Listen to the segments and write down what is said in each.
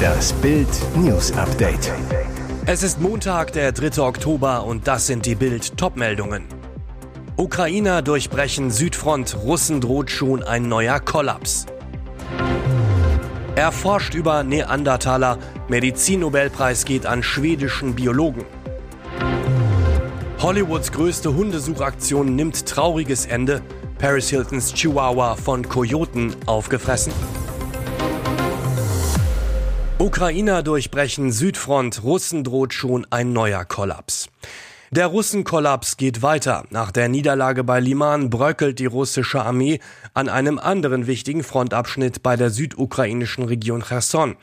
Das Bild-News-Update. Es ist Montag, der 3. Oktober und das sind die Bild-Top-Meldungen. Ukrainer durchbrechen Südfront, Russen droht schon ein neuer Kollaps. Er forscht über Neandertaler, Medizin-Nobelpreis geht an schwedischen Biologen. Hollywoods größte Hundesuchaktion nimmt trauriges Ende, Paris Hiltons Chihuahua von Kojoten aufgefressen. Ukrainer durchbrechen Südfront, Russen droht schon ein neuer Kollaps. Der Russenkollaps geht weiter. Nach der Niederlage bei Liman bröckelt die russische Armee an einem anderen wichtigen Frontabschnitt bei der südukrainischen Region Cherson.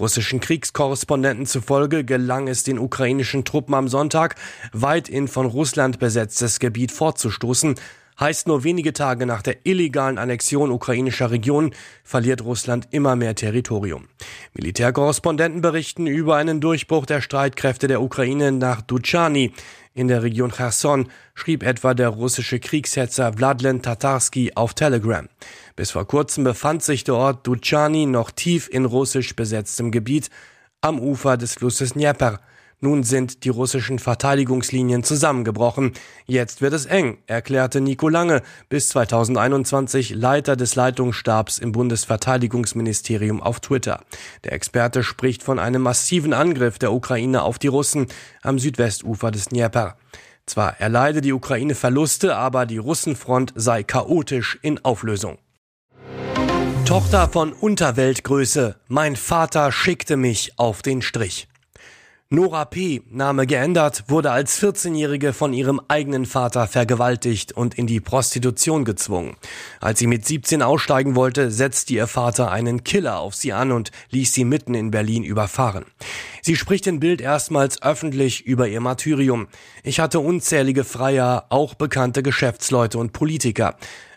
Russischen Kriegskorrespondenten zufolge gelang es den ukrainischen Truppen am Sonntag, weithin von Russland besetztes Gebiet vorzustoßen. Heißt, nur wenige Tage nach der illegalen Annexion ukrainischer Regionen verliert Russland immer mehr Territorium. Militärkorrespondenten berichten über einen Durchbruch der Streitkräfte der Ukraine nach Dutschani. In der Region Cherson schrieb etwa der russische Kriegshetzer Wladlen Tatarski auf Telegram. Bis vor kurzem befand sich der Ort Dutschani noch tief in russisch besetztem Gebiet am Ufer des Flusses Dnjepr. Nun sind die russischen Verteidigungslinien zusammengebrochen. Jetzt wird es eng, erklärte Nico Lange, bis 2021 Leiter des Leitungsstabs im Bundesverteidigungsministerium auf Twitter. Der Experte spricht von einem massiven Angriff der Ukraine auf die Russen am Südwestufer des Dnjepr. Zwar erleide die Ukraine Verluste, aber die Russenfront sei chaotisch in Auflösung. Tochter von Unterweltgröße, mein Vater schickte mich auf den Strich. Nora P., Name geändert, wurde als 14-Jährige von ihrem eigenen Vater vergewaltigt und in die Prostitution gezwungen. Als sie mit 17 aussteigen wollte, setzte ihr Vater einen Killer auf sie an und ließ sie mitten in Berlin überfahren. Sie spricht in Bild erstmals öffentlich über ihr Martyrium. Ich hatte unzählige Freier, auch bekannte Geschäftsleute und Politiker.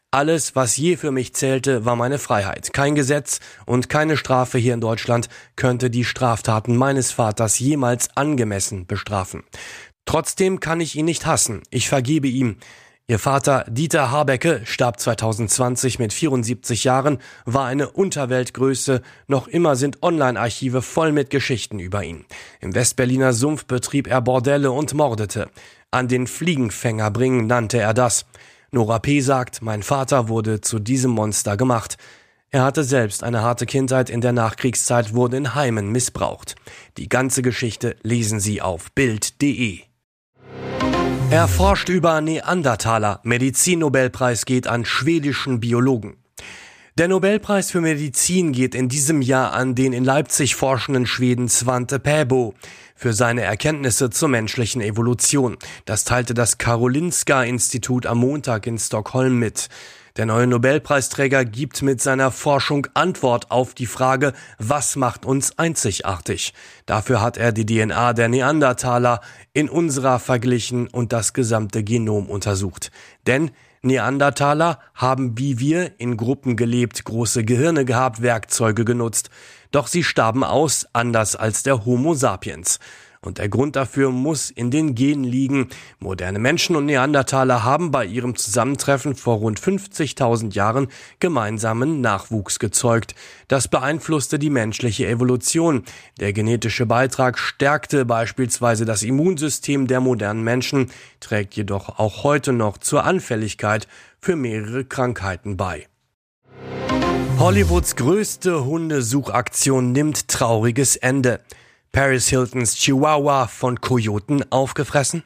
Alles, was je für mich zählte, war meine Freiheit. Kein Gesetz und keine Strafe hier in Deutschland könnte die Straftaten meines Vaters jemals angemessen bestrafen. Trotzdem kann ich ihn nicht hassen. Ich vergebe ihm. Ihr Vater Dieter Harbecke starb 2020 mit 74 Jahren, war eine Unterweltgröße. Noch immer sind Online-Archive voll mit Geschichten über ihn. Im Westberliner Sumpf betrieb er Bordelle und mordete. An den Fliegenfänger bringen nannte er das. Nora P. sagt, mein Vater wurde zu diesem Monster gemacht. Er hatte selbst eine harte Kindheit, in der Nachkriegszeit wurde in Heimen missbraucht. Die ganze Geschichte lesen Sie auf bild.de. Er forscht über Neandertaler. Medizin-Nobelpreis geht an schwedischen Biologen. Der Nobelpreis für Medizin geht in diesem Jahr an den in Leipzig forschenden Schweden Svante Pääbo für seine Erkenntnisse zur menschlichen Evolution. Das teilte das Karolinska-Institut am Montag in Stockholm mit. Der neue Nobelpreisträger gibt mit seiner Forschung Antwort auf die Frage, was macht uns einzigartig? Dafür hat er die DNA der Neandertaler in unserer verglichen und das gesamte Genom untersucht. Denn Neandertaler haben wie wir in Gruppen gelebt, große Gehirne gehabt, Werkzeuge genutzt. Doch sie starben aus, anders als der Homo sapiens. Und der Grund dafür muss in den Genen liegen. Moderne Menschen und Neandertaler haben bei ihrem Zusammentreffen vor rund 50.000 Jahren gemeinsamen Nachwuchs gezeugt. Das beeinflusste die menschliche Evolution. Der genetische Beitrag stärkte beispielsweise das Immunsystem der modernen Menschen, trägt jedoch auch heute noch zur Anfälligkeit für mehrere Krankheiten bei. Hollywoods größte Hundesuchaktion nimmt trauriges Ende. Paris Hiltons Chihuahua von Kojoten aufgefressen?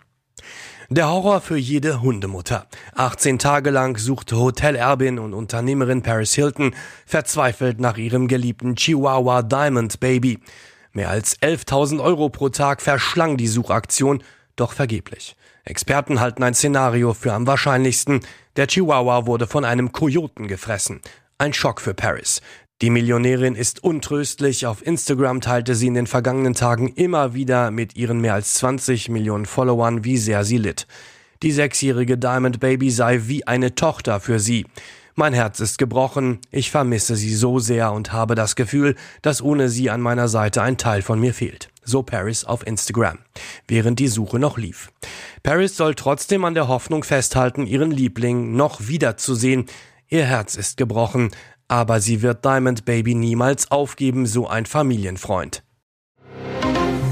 Der Horror für jede Hundemutter. 18 Tage lang suchte Hotelerbin und Unternehmerin Paris Hilton verzweifelt nach ihrem geliebten Chihuahua Diamond Baby. Mehr als 11.000 € pro Tag verschlang die Suchaktion, doch vergeblich. Experten halten ein Szenario für am wahrscheinlichsten. Der Chihuahua wurde von einem Kojoten gefressen. Ein Schock für Paris. Die Millionärin ist untröstlich. Auf Instagram teilte sie in den vergangenen Tagen immer wieder mit ihren mehr als 20 Millionen Followern, wie sehr sie litt. Die 6-jährige Diamond Baby sei wie eine Tochter für sie. Mein Herz ist gebrochen. Ich vermisse sie so sehr und habe das Gefühl, dass ohne sie an meiner Seite ein Teil von mir fehlt. So Paris auf Instagram, während die Suche noch lief. Paris soll trotzdem an der Hoffnung festhalten, ihren Liebling noch wiederzusehen. Ihr Herz ist gebrochen. Aber sie wird Diamond Baby niemals aufgeben, so ein Familienfreund.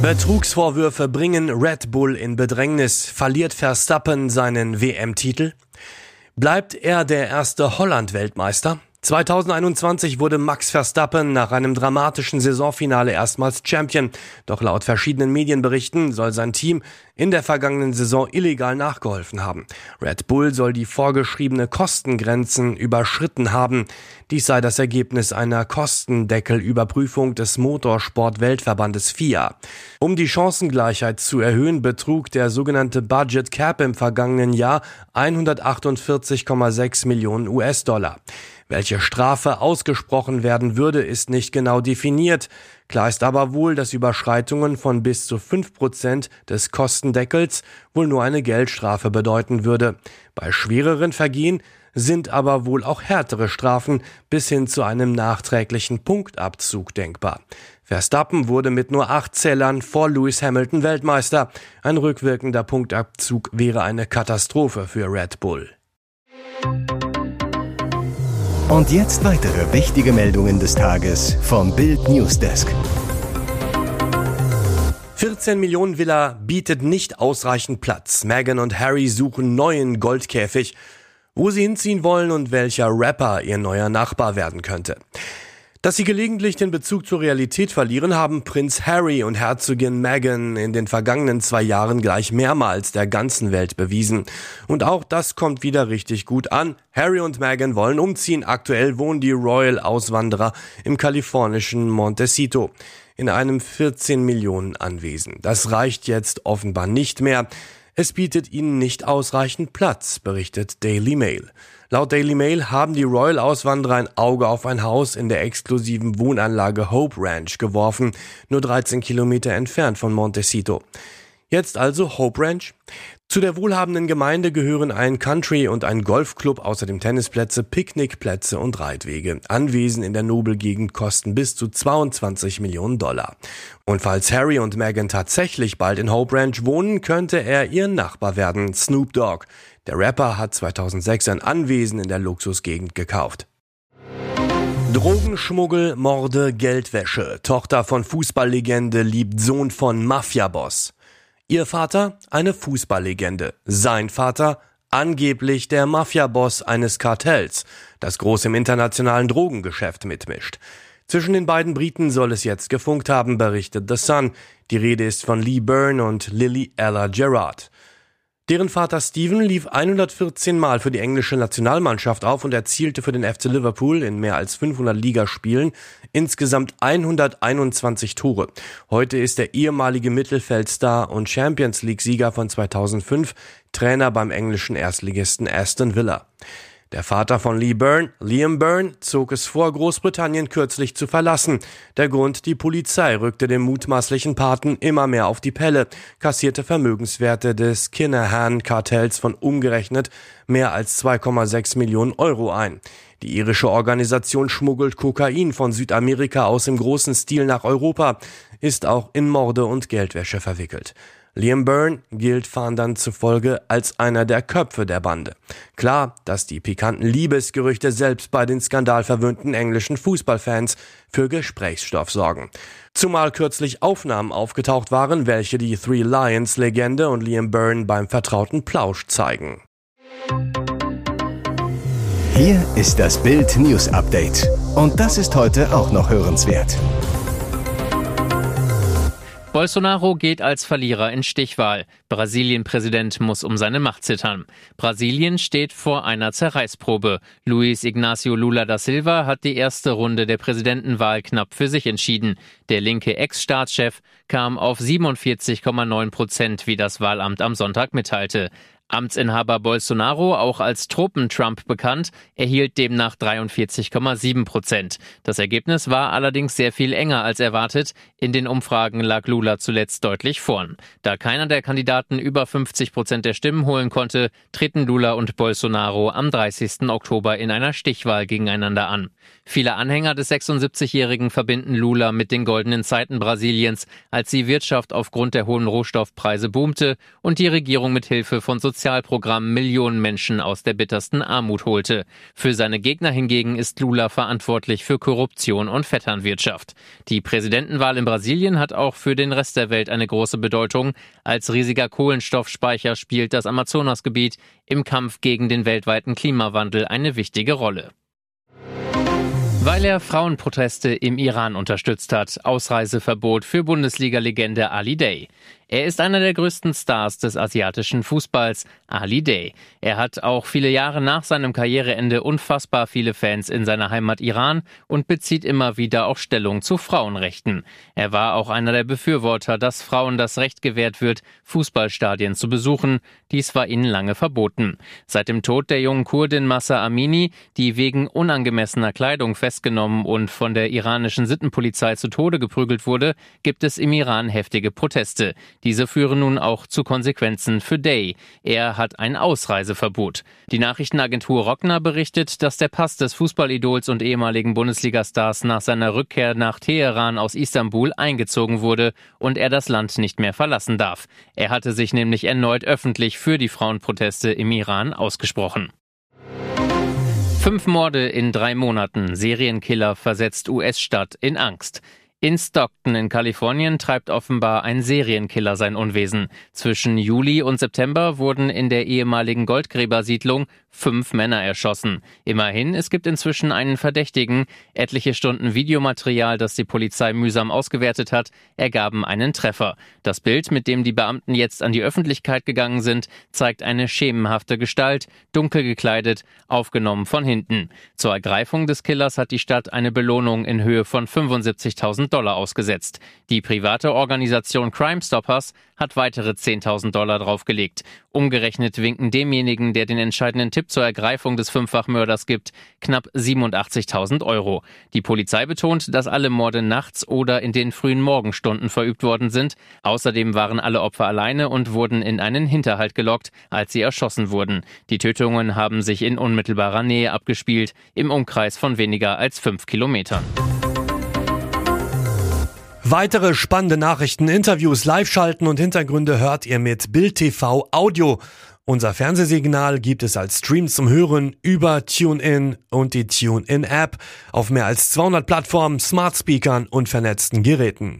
Betrugsvorwürfe bringen Red Bull in Bedrängnis. Verliert Verstappen seinen WM-Titel? Bleibt er der erste Holland-Weltmeister? 2021 wurde Max Verstappen nach einem dramatischen Saisonfinale erstmals Champion. Doch laut verschiedenen Medienberichten soll sein Team in der vergangenen Saison illegal nachgeholfen haben. Red Bull soll die vorgeschriebene Kostengrenzen überschritten haben. Dies sei das Ergebnis einer Kostendeckelüberprüfung des Motorsport-Weltverbandes FIA. Um die Chancengleichheit zu erhöhen, betrug der sogenannte Budget Cap im vergangenen Jahr 148,6 Millionen US-Dollar. Welche Strafe ausgesprochen werden würde, ist nicht genau definiert. Klar ist aber wohl, dass Überschreitungen von bis zu 5% des Kostendeckels wohl nur eine Geldstrafe bedeuten würde. Bei schwereren Vergehen sind aber wohl auch härtere Strafen bis hin zu einem nachträglichen Punktabzug denkbar. Verstappen wurde mit nur 8 Zählern vor Lewis Hamilton Weltmeister. Ein rückwirkender Punktabzug wäre eine Katastrophe für Red Bull. Und jetzt weitere wichtige Meldungen des Tages vom Bild Newsdesk. 14 Millionen Villa bietet nicht ausreichend Platz. Meghan und Harry suchen neuen Goldkäfig, wo sie hinziehen wollen und welcher Rapper ihr neuer Nachbar werden könnte. Dass sie gelegentlich den Bezug zur Realität verlieren, haben Prinz Harry und Herzogin Meghan in den vergangenen 2 Jahren gleich mehrmals der ganzen Welt bewiesen. Und auch das kommt wieder richtig gut an. Harry und Meghan wollen umziehen. Aktuell wohnen die Royal-Auswanderer im kalifornischen Montecito in einem 14-Millionen-Anwesen. Das reicht jetzt offenbar nicht mehr. Es bietet ihnen nicht ausreichend Platz, berichtet Daily Mail. Laut Daily Mail haben die Royal-Auswanderer ein Auge auf ein Haus in der exklusiven Wohnanlage Hope Ranch geworfen, nur 13 Kilometer entfernt von Montecito. Jetzt also Hope Ranch? Zu der wohlhabenden Gemeinde gehören ein Country- und ein Golfclub, außerdem Tennisplätze, Picknickplätze und Reitwege. Anwesen in der Nobelgegend kosten bis zu 22 Millionen $. Und falls Harry und Meghan tatsächlich bald in Hope Ranch wohnen, könnte er ihr Nachbar werden, Snoop Dogg. Der Rapper hat 2006 ein Anwesen in der Luxusgegend gekauft. Drogenschmuggel, Morde, Geldwäsche. Tochter von Fußballlegende liebt Sohn von Mafiaboss. Ihr Vater, eine Fußballlegende. Sein Vater, angeblich der Mafiaboss eines Kartells, das groß im internationalen Drogengeschäft mitmischt. Zwischen den beiden Briten soll es jetzt gefunkt haben, berichtet The Sun. Die Rede ist von Lee Byrne und Lily Ella Gerard. Deren Vater Stephen lief 114 Mal für die englische Nationalmannschaft auf und erzielte für den FC Liverpool in mehr als 500 Ligaspielen insgesamt 121 Tore. Heute ist der ehemalige Mittelfeldstar und Champions League-Sieger von 2005 Trainer beim englischen Erstligisten Aston Villa. Der Vater von Lee Byrne, Liam Byrne, zog es vor, Großbritannien kürzlich zu verlassen. Der Grund, die Polizei rückte dem mutmaßlichen Paten immer mehr auf die Pelle, kassierte Vermögenswerte des Kinahan-Kartells von umgerechnet mehr als 2,6 Millionen € ein. Die irische Organisation schmuggelt Kokain von Südamerika aus im großen Stil nach Europa, ist auch in Morde und Geldwäsche verwickelt. Liam Byrne gilt Fahndern zufolge als einer der Köpfe der Bande. Klar, dass die pikanten Liebesgerüchte selbst bei den skandalverwöhnten englischen Fußballfans für Gesprächsstoff sorgen. Zumal kürzlich Aufnahmen aufgetaucht waren, welche die Three Lions-Legende und Liam Byrne beim vertrauten Plausch zeigen. Hier ist das Bild News Update. Und das ist heute auch noch hörenswert. Bolsonaro geht als Verlierer in Stichwahl. Brasilien-Präsident muss um seine Macht zittern. Brasilien steht vor einer Zerreißprobe. Luiz Ignacio Lula da Silva hat die erste Runde der Präsidentenwahl knapp für sich entschieden. Der linke Ex-Staatschef kam auf 47,9%, wie das Wahlamt am Sonntag mitteilte. Amtsinhaber Bolsonaro, auch als Tropen-Trump bekannt, erhielt demnach 43,7%. Das Ergebnis war allerdings sehr viel enger als erwartet. In den Umfragen lag Lula zuletzt deutlich vorn. Da keiner der Kandidaten über 50% der Stimmen holen konnte, treten Lula und Bolsonaro am 30. Oktober in einer Stichwahl gegeneinander an. Viele Anhänger des 76-Jährigen verbinden Lula mit den goldenen Zeiten Brasiliens, als die Wirtschaft aufgrund der hohen Rohstoffpreise boomte und die Regierung mit Hilfe von Sozialismus Sozialprogramm Millionen Menschen aus der bittersten Armut holte. Für seine Gegner hingegen ist Lula verantwortlich für Korruption und Vetternwirtschaft. Die Präsidentenwahl in Brasilien hat auch für den Rest der Welt eine große Bedeutung. Als riesiger Kohlenstoffspeicher spielt das Amazonasgebiet im Kampf gegen den weltweiten Klimawandel eine wichtige Rolle. Weil er Frauenproteste im Iran unterstützt hat, Ausreiseverbot für Bundesliga-Legende Ali Daei. Er ist einer der größten Stars des asiatischen Fußballs, Ali Daei. Er hat auch viele Jahre nach seinem Karriereende unfassbar viele Fans in seiner Heimat Iran und bezieht immer wieder auch Stellung zu Frauenrechten. Er war auch einer der Befürworter, dass Frauen das Recht gewährt wird, Fußballstadien zu besuchen. Dies war ihnen lange verboten. Seit dem Tod der jungen Kurdin Massa Amini, die wegen unangemessener Kleidung festgenommen und von der iranischen Sittenpolizei zu Tode geprügelt wurde, gibt es im Iran heftige Proteste. Diese führen nun auch zu Konsequenzen für Daei. Er hat ein Ausreiseverbot. Die Nachrichtenagentur Rockner berichtet, dass der Pass des Fußballidols und ehemaligen Bundesliga-Stars nach seiner Rückkehr nach Teheran aus Istanbul eingezogen wurde und er das Land nicht mehr verlassen darf. Er hatte sich nämlich erneut öffentlich für die Frauenproteste im Iran ausgesprochen. 5 Morde in 3 Monaten. Serienkiller versetzt US-Stadt in Angst. In Stockton in Kalifornien treibt offenbar ein Serienkiller sein Unwesen. Zwischen Juli und September wurden in der ehemaligen Goldgräbersiedlung 5 Männer erschossen. Immerhin, es gibt inzwischen einen Verdächtigen. Etliche Stunden Videomaterial, das die Polizei mühsam ausgewertet hat, ergaben einen Treffer. Das Bild, mit dem die Beamten jetzt an die Öffentlichkeit gegangen sind, zeigt eine schemenhafte Gestalt, dunkel gekleidet, aufgenommen von hinten. Zur Ergreifung des Killers hat die Stadt eine Belohnung in Höhe von $75.000 ausgesetzt. Die private Organisation Crime Stoppers hat weitere $10.000 draufgelegt. Umgerechnet winken demjenigen, der den entscheidenden Tipp zur Ergreifung des Fünffachmörders gibt, knapp 87.000 Euro. Die Polizei betont, dass alle Morde nachts oder in den frühen Morgenstunden verübt worden sind. Außerdem waren alle Opfer alleine und wurden in einen Hinterhalt gelockt, als sie erschossen wurden. Die Tötungen haben sich in unmittelbarer Nähe abgespielt, im Umkreis von weniger als 5 Kilometern. Weitere spannende Nachrichten, Interviews, Live-Schalten und Hintergründe hört ihr mit Bild TV Audio. Unser Fernsehsignal gibt es als Stream zum Hören über TuneIn und die TuneIn-App auf mehr als 200 Plattformen, Smart-Speakern und vernetzten Geräten.